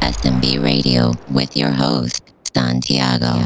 S&B Radio with your host, Santiago.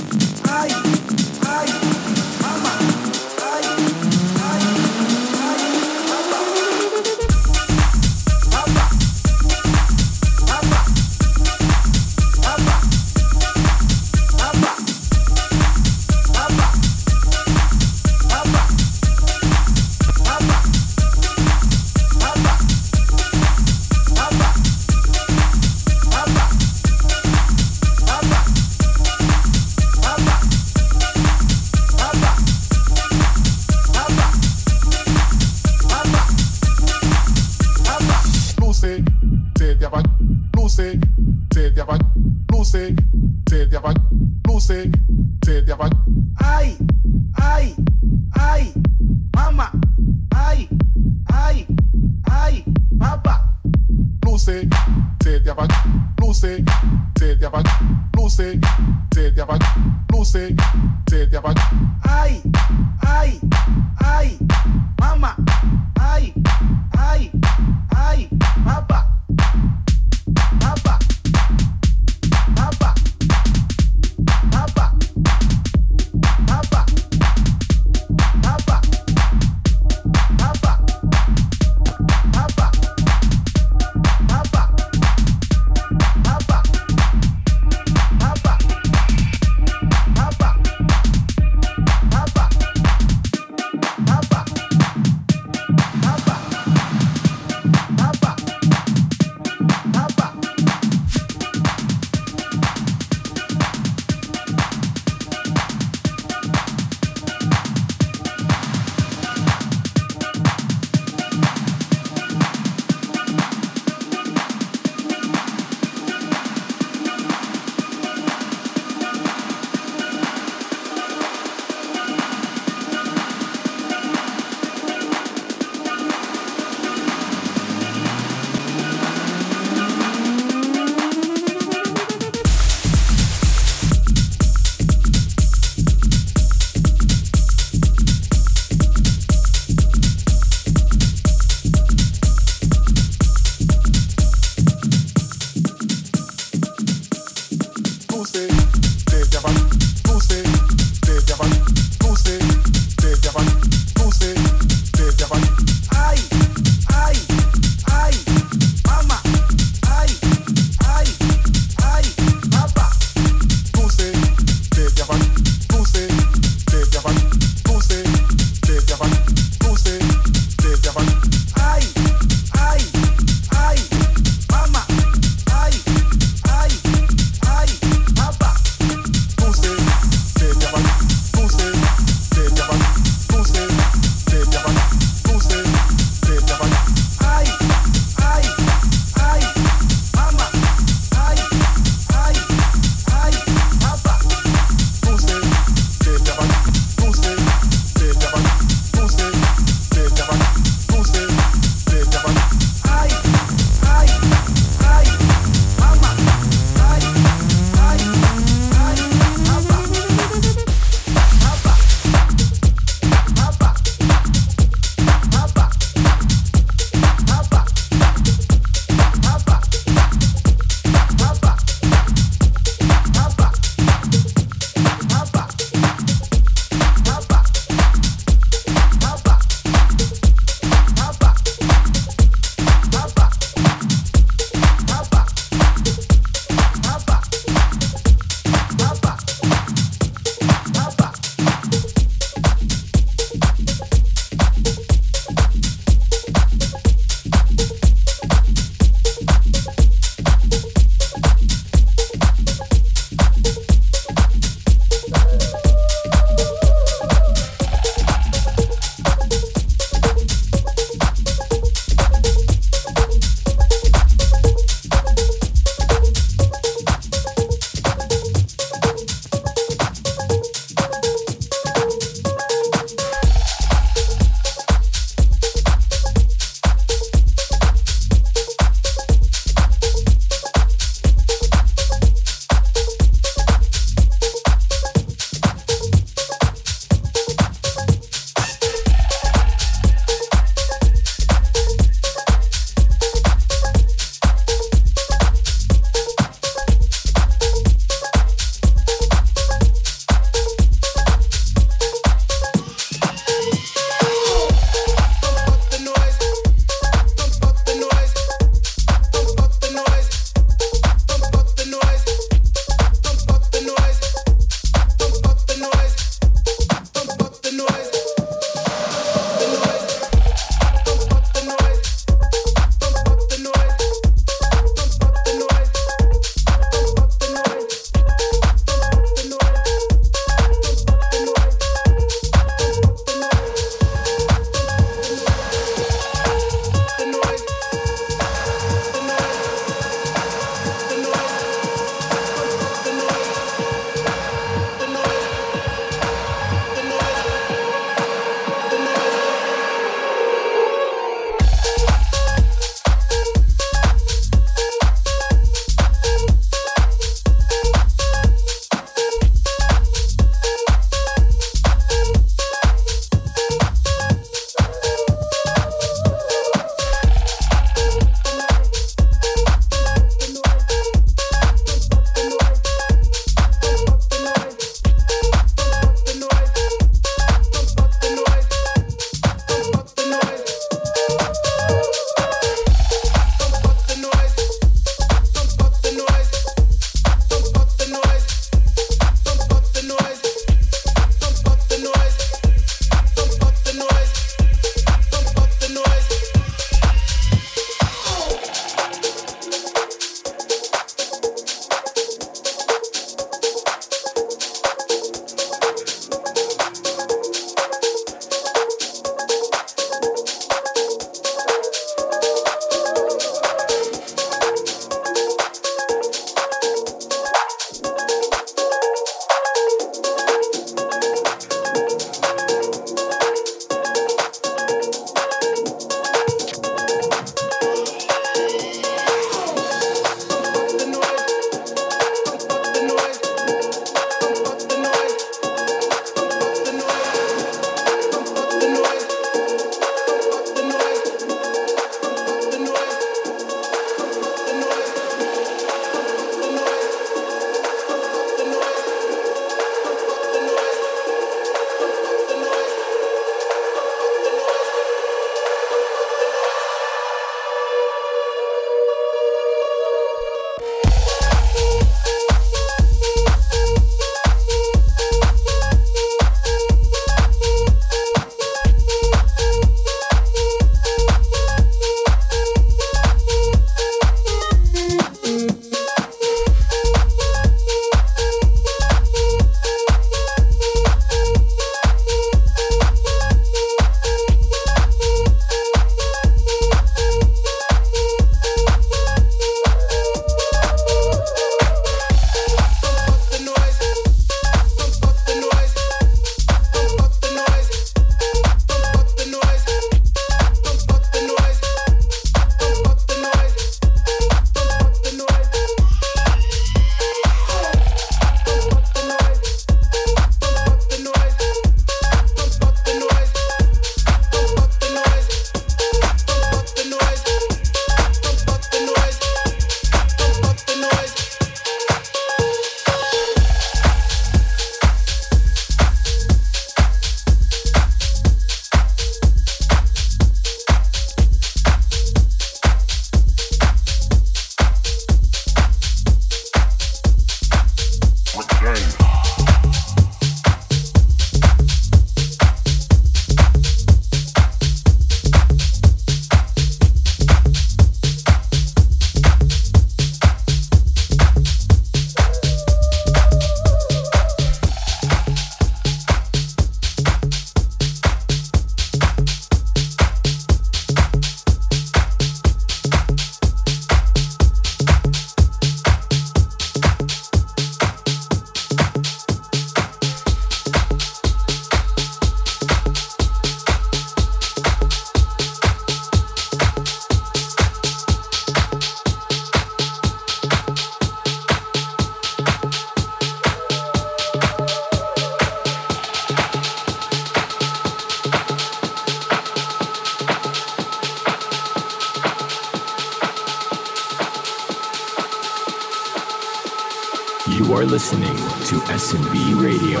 You are listening to S&B Radio.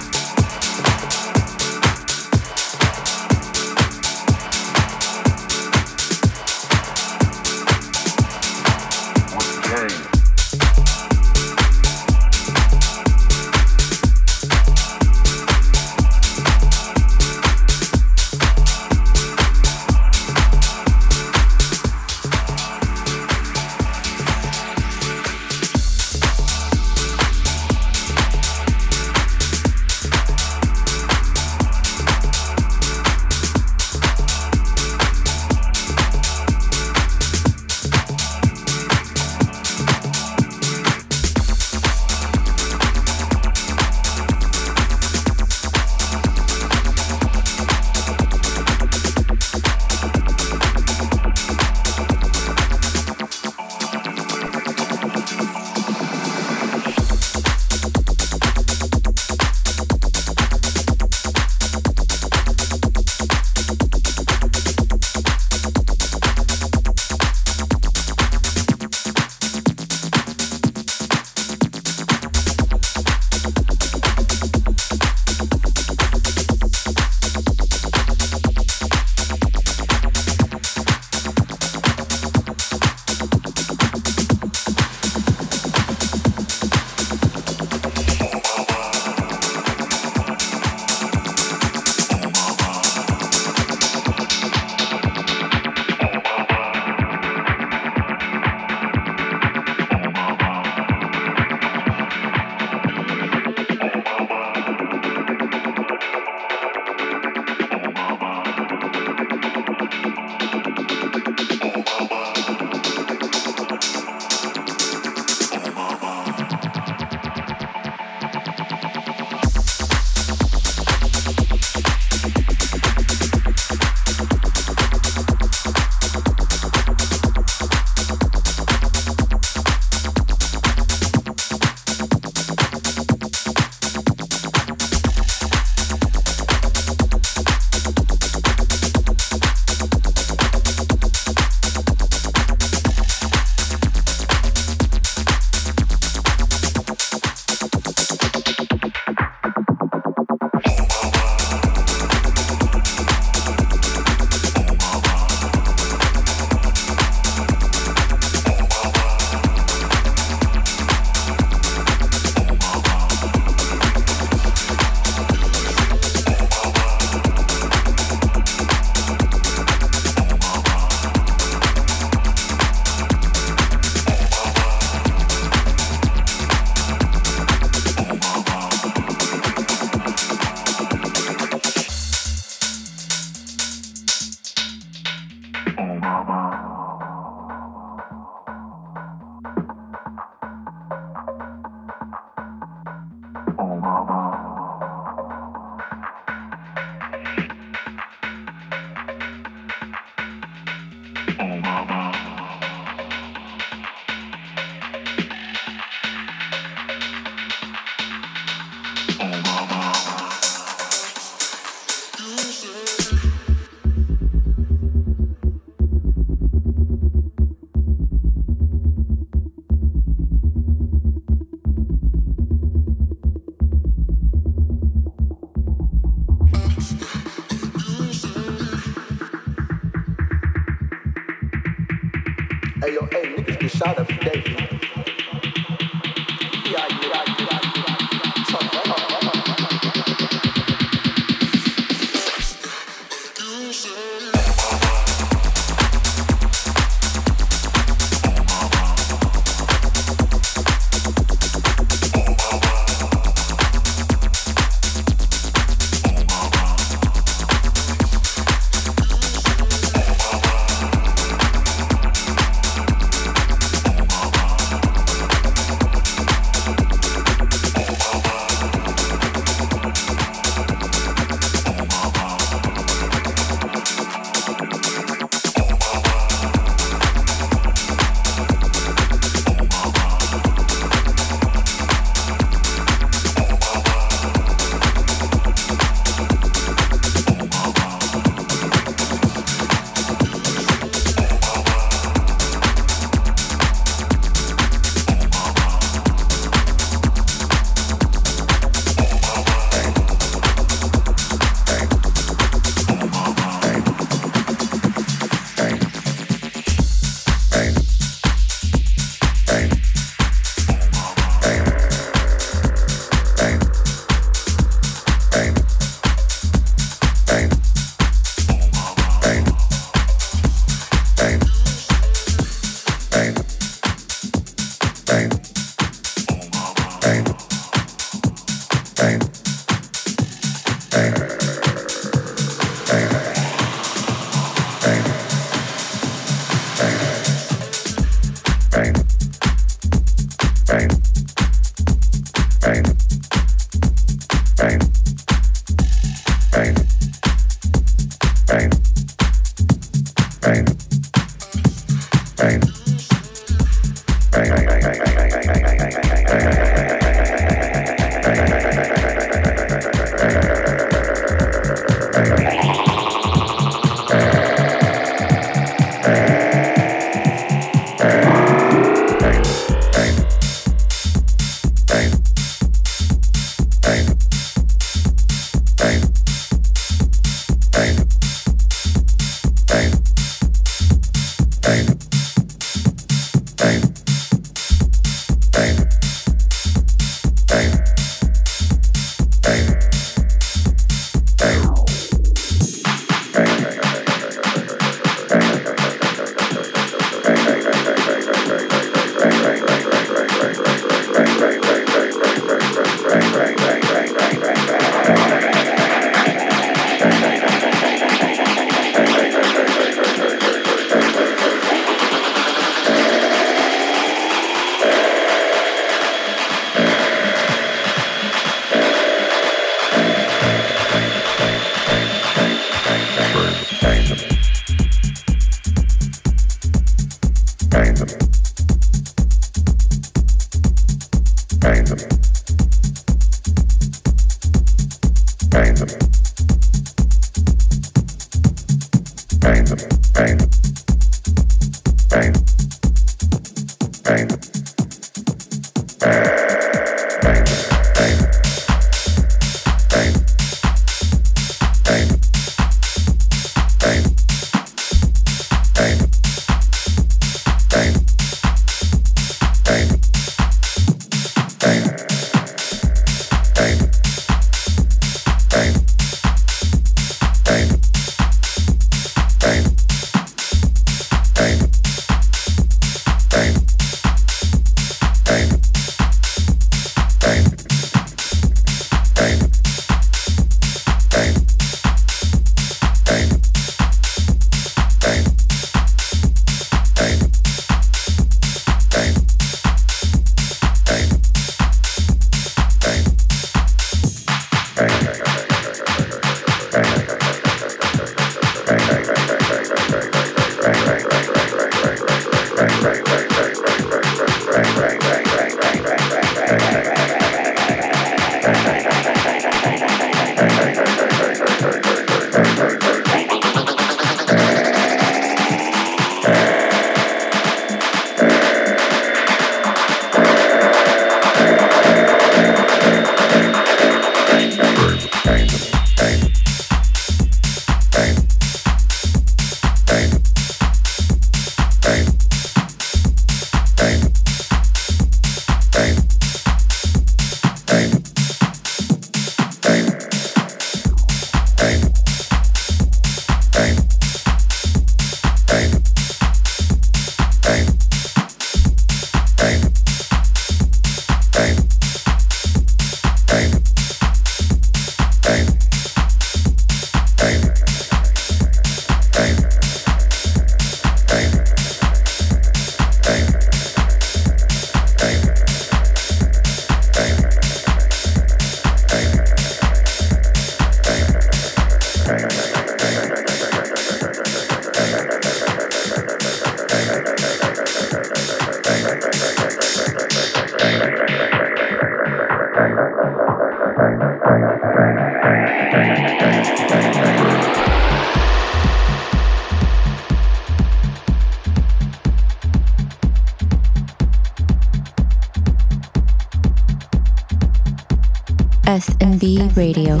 S&B Radio.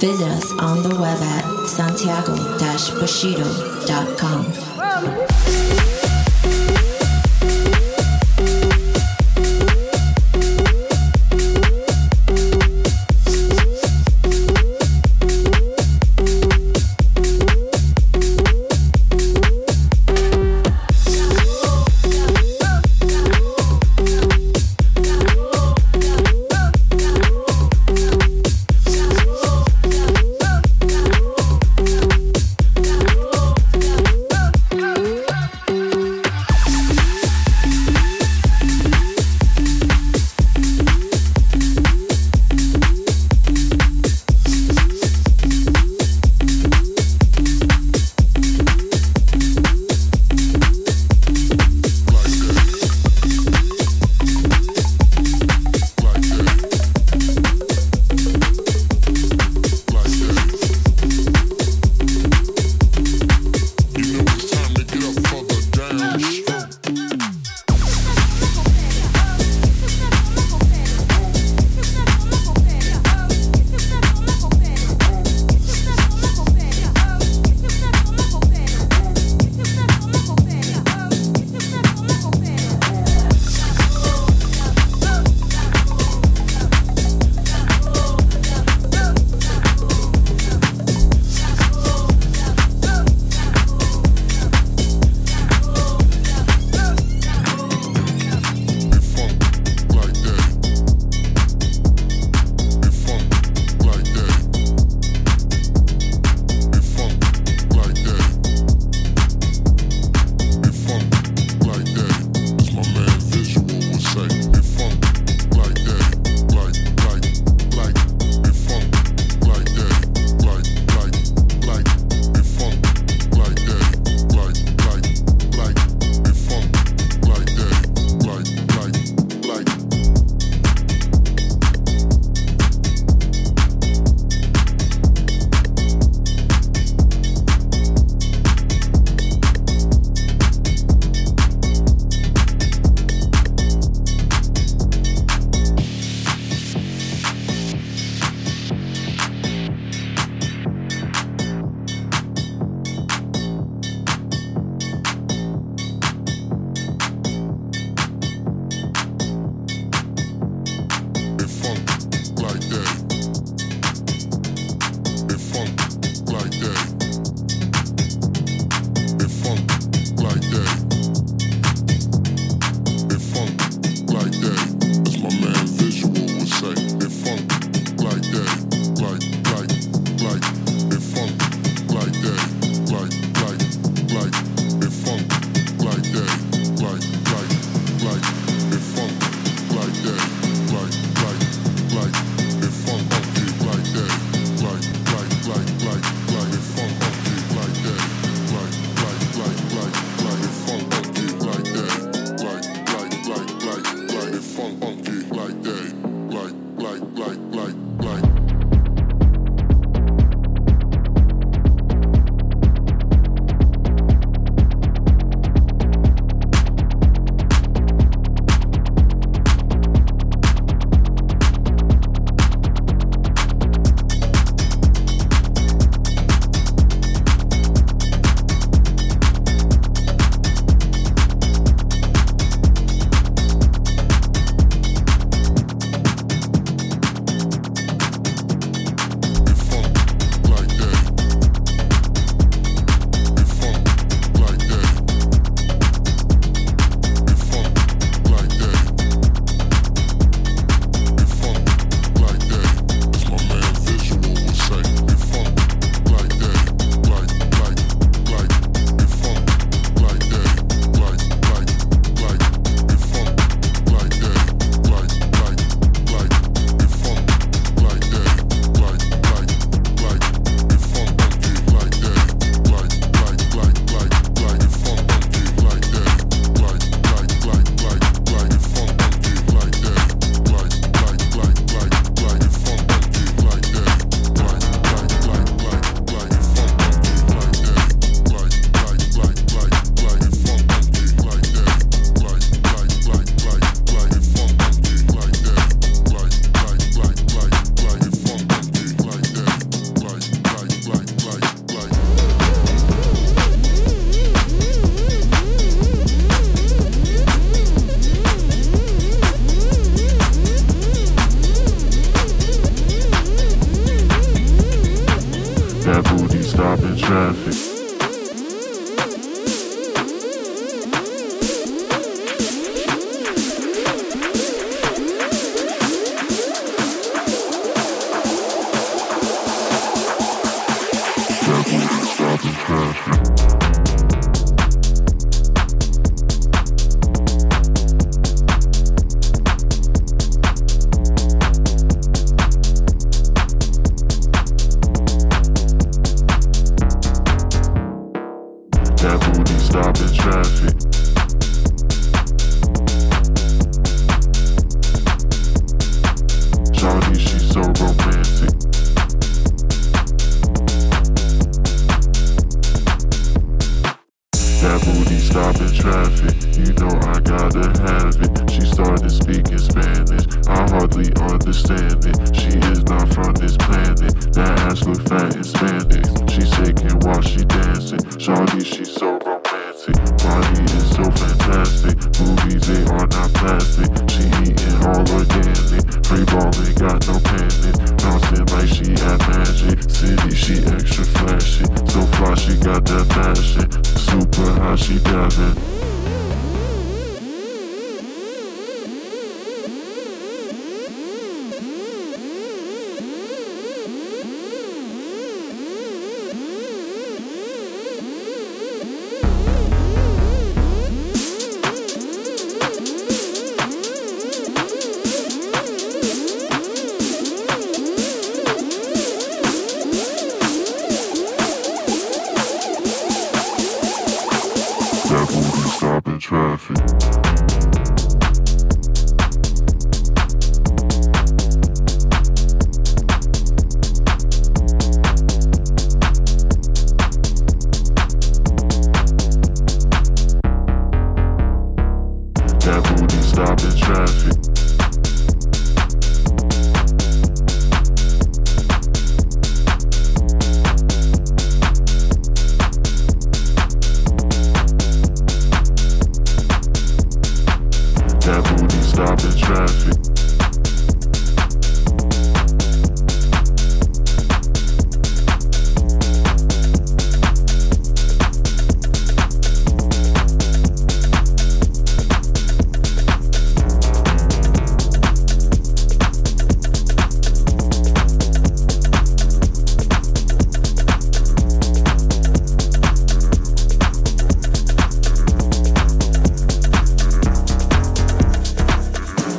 Visit us on the web at santiago-bushido.com.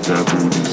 That booty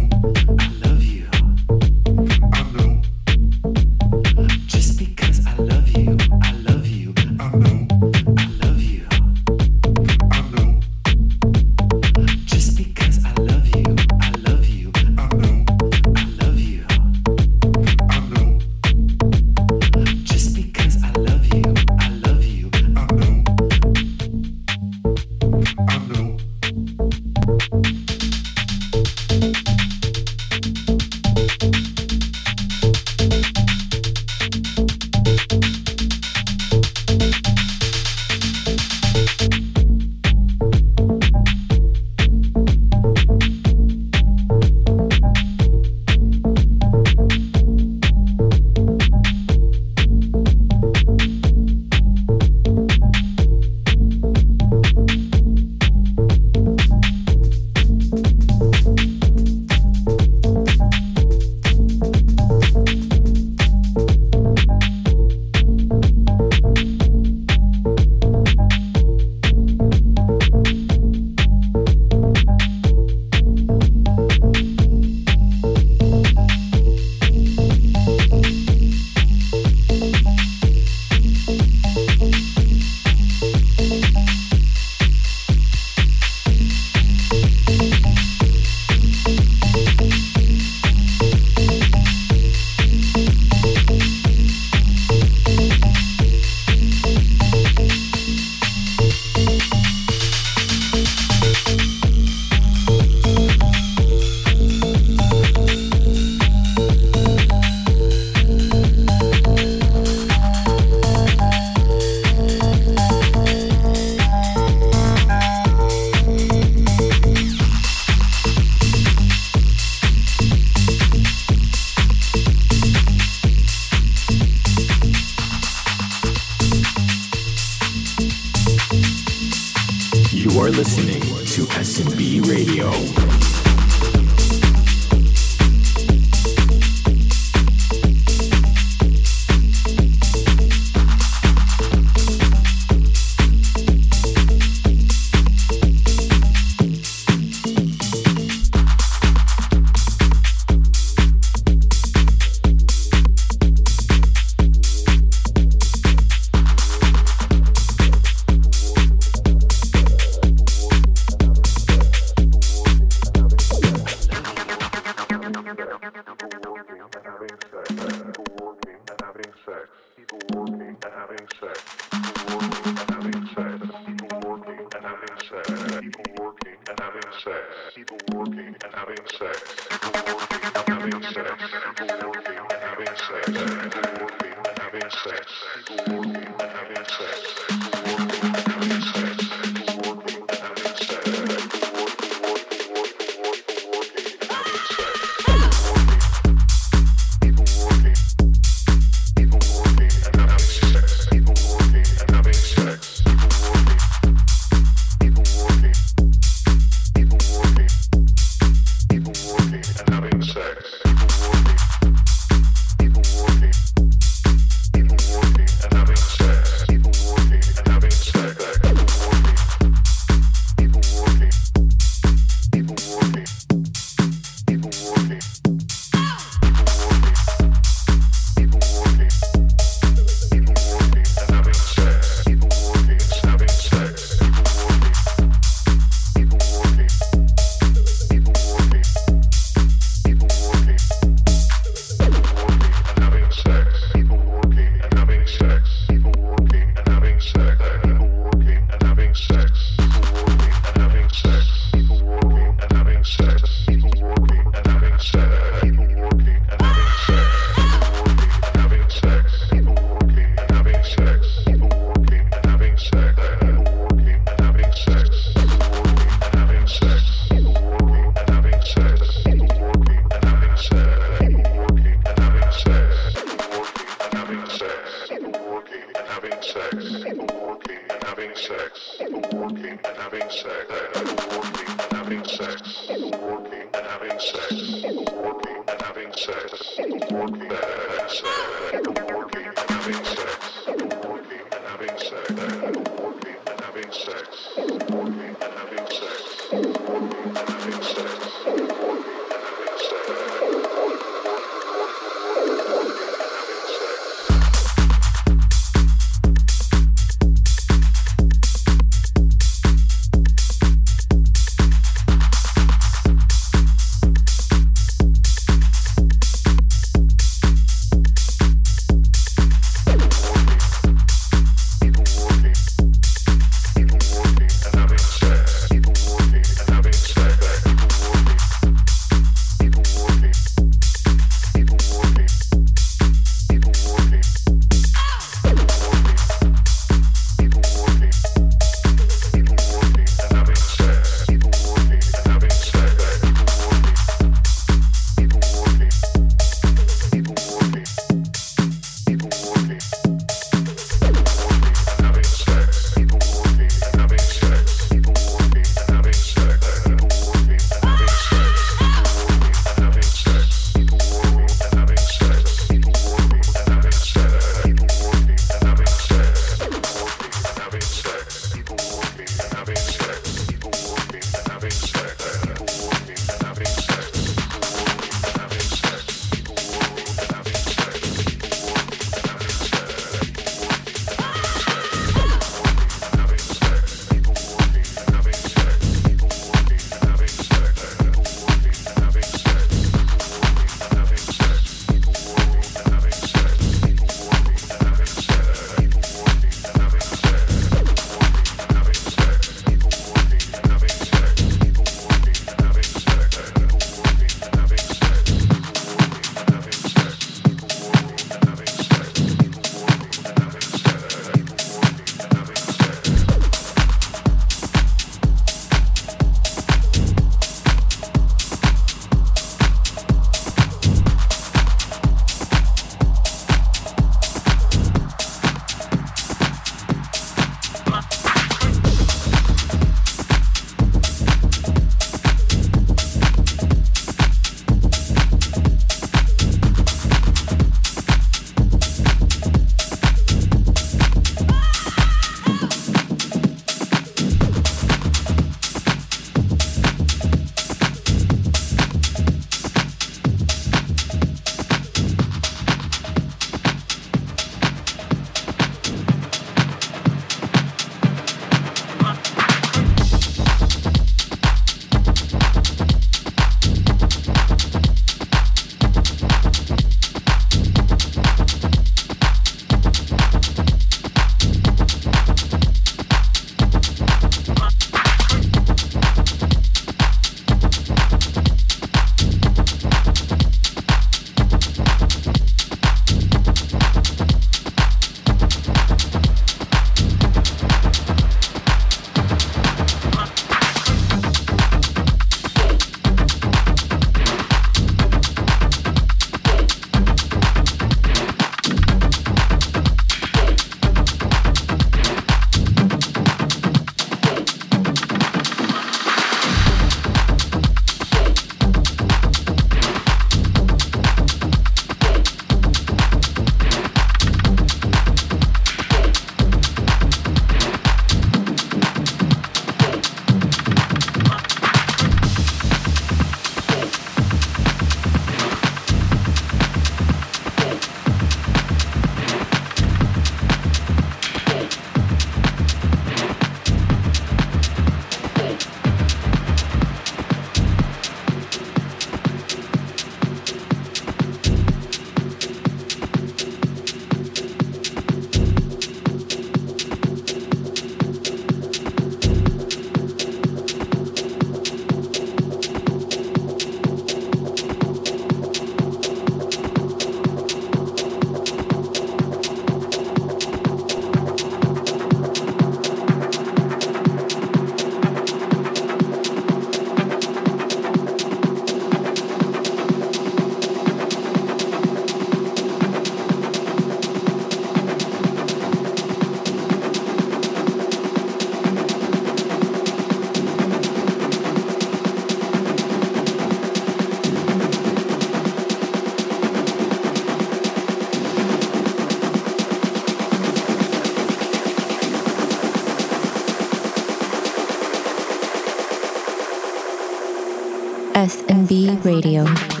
S&B Radio.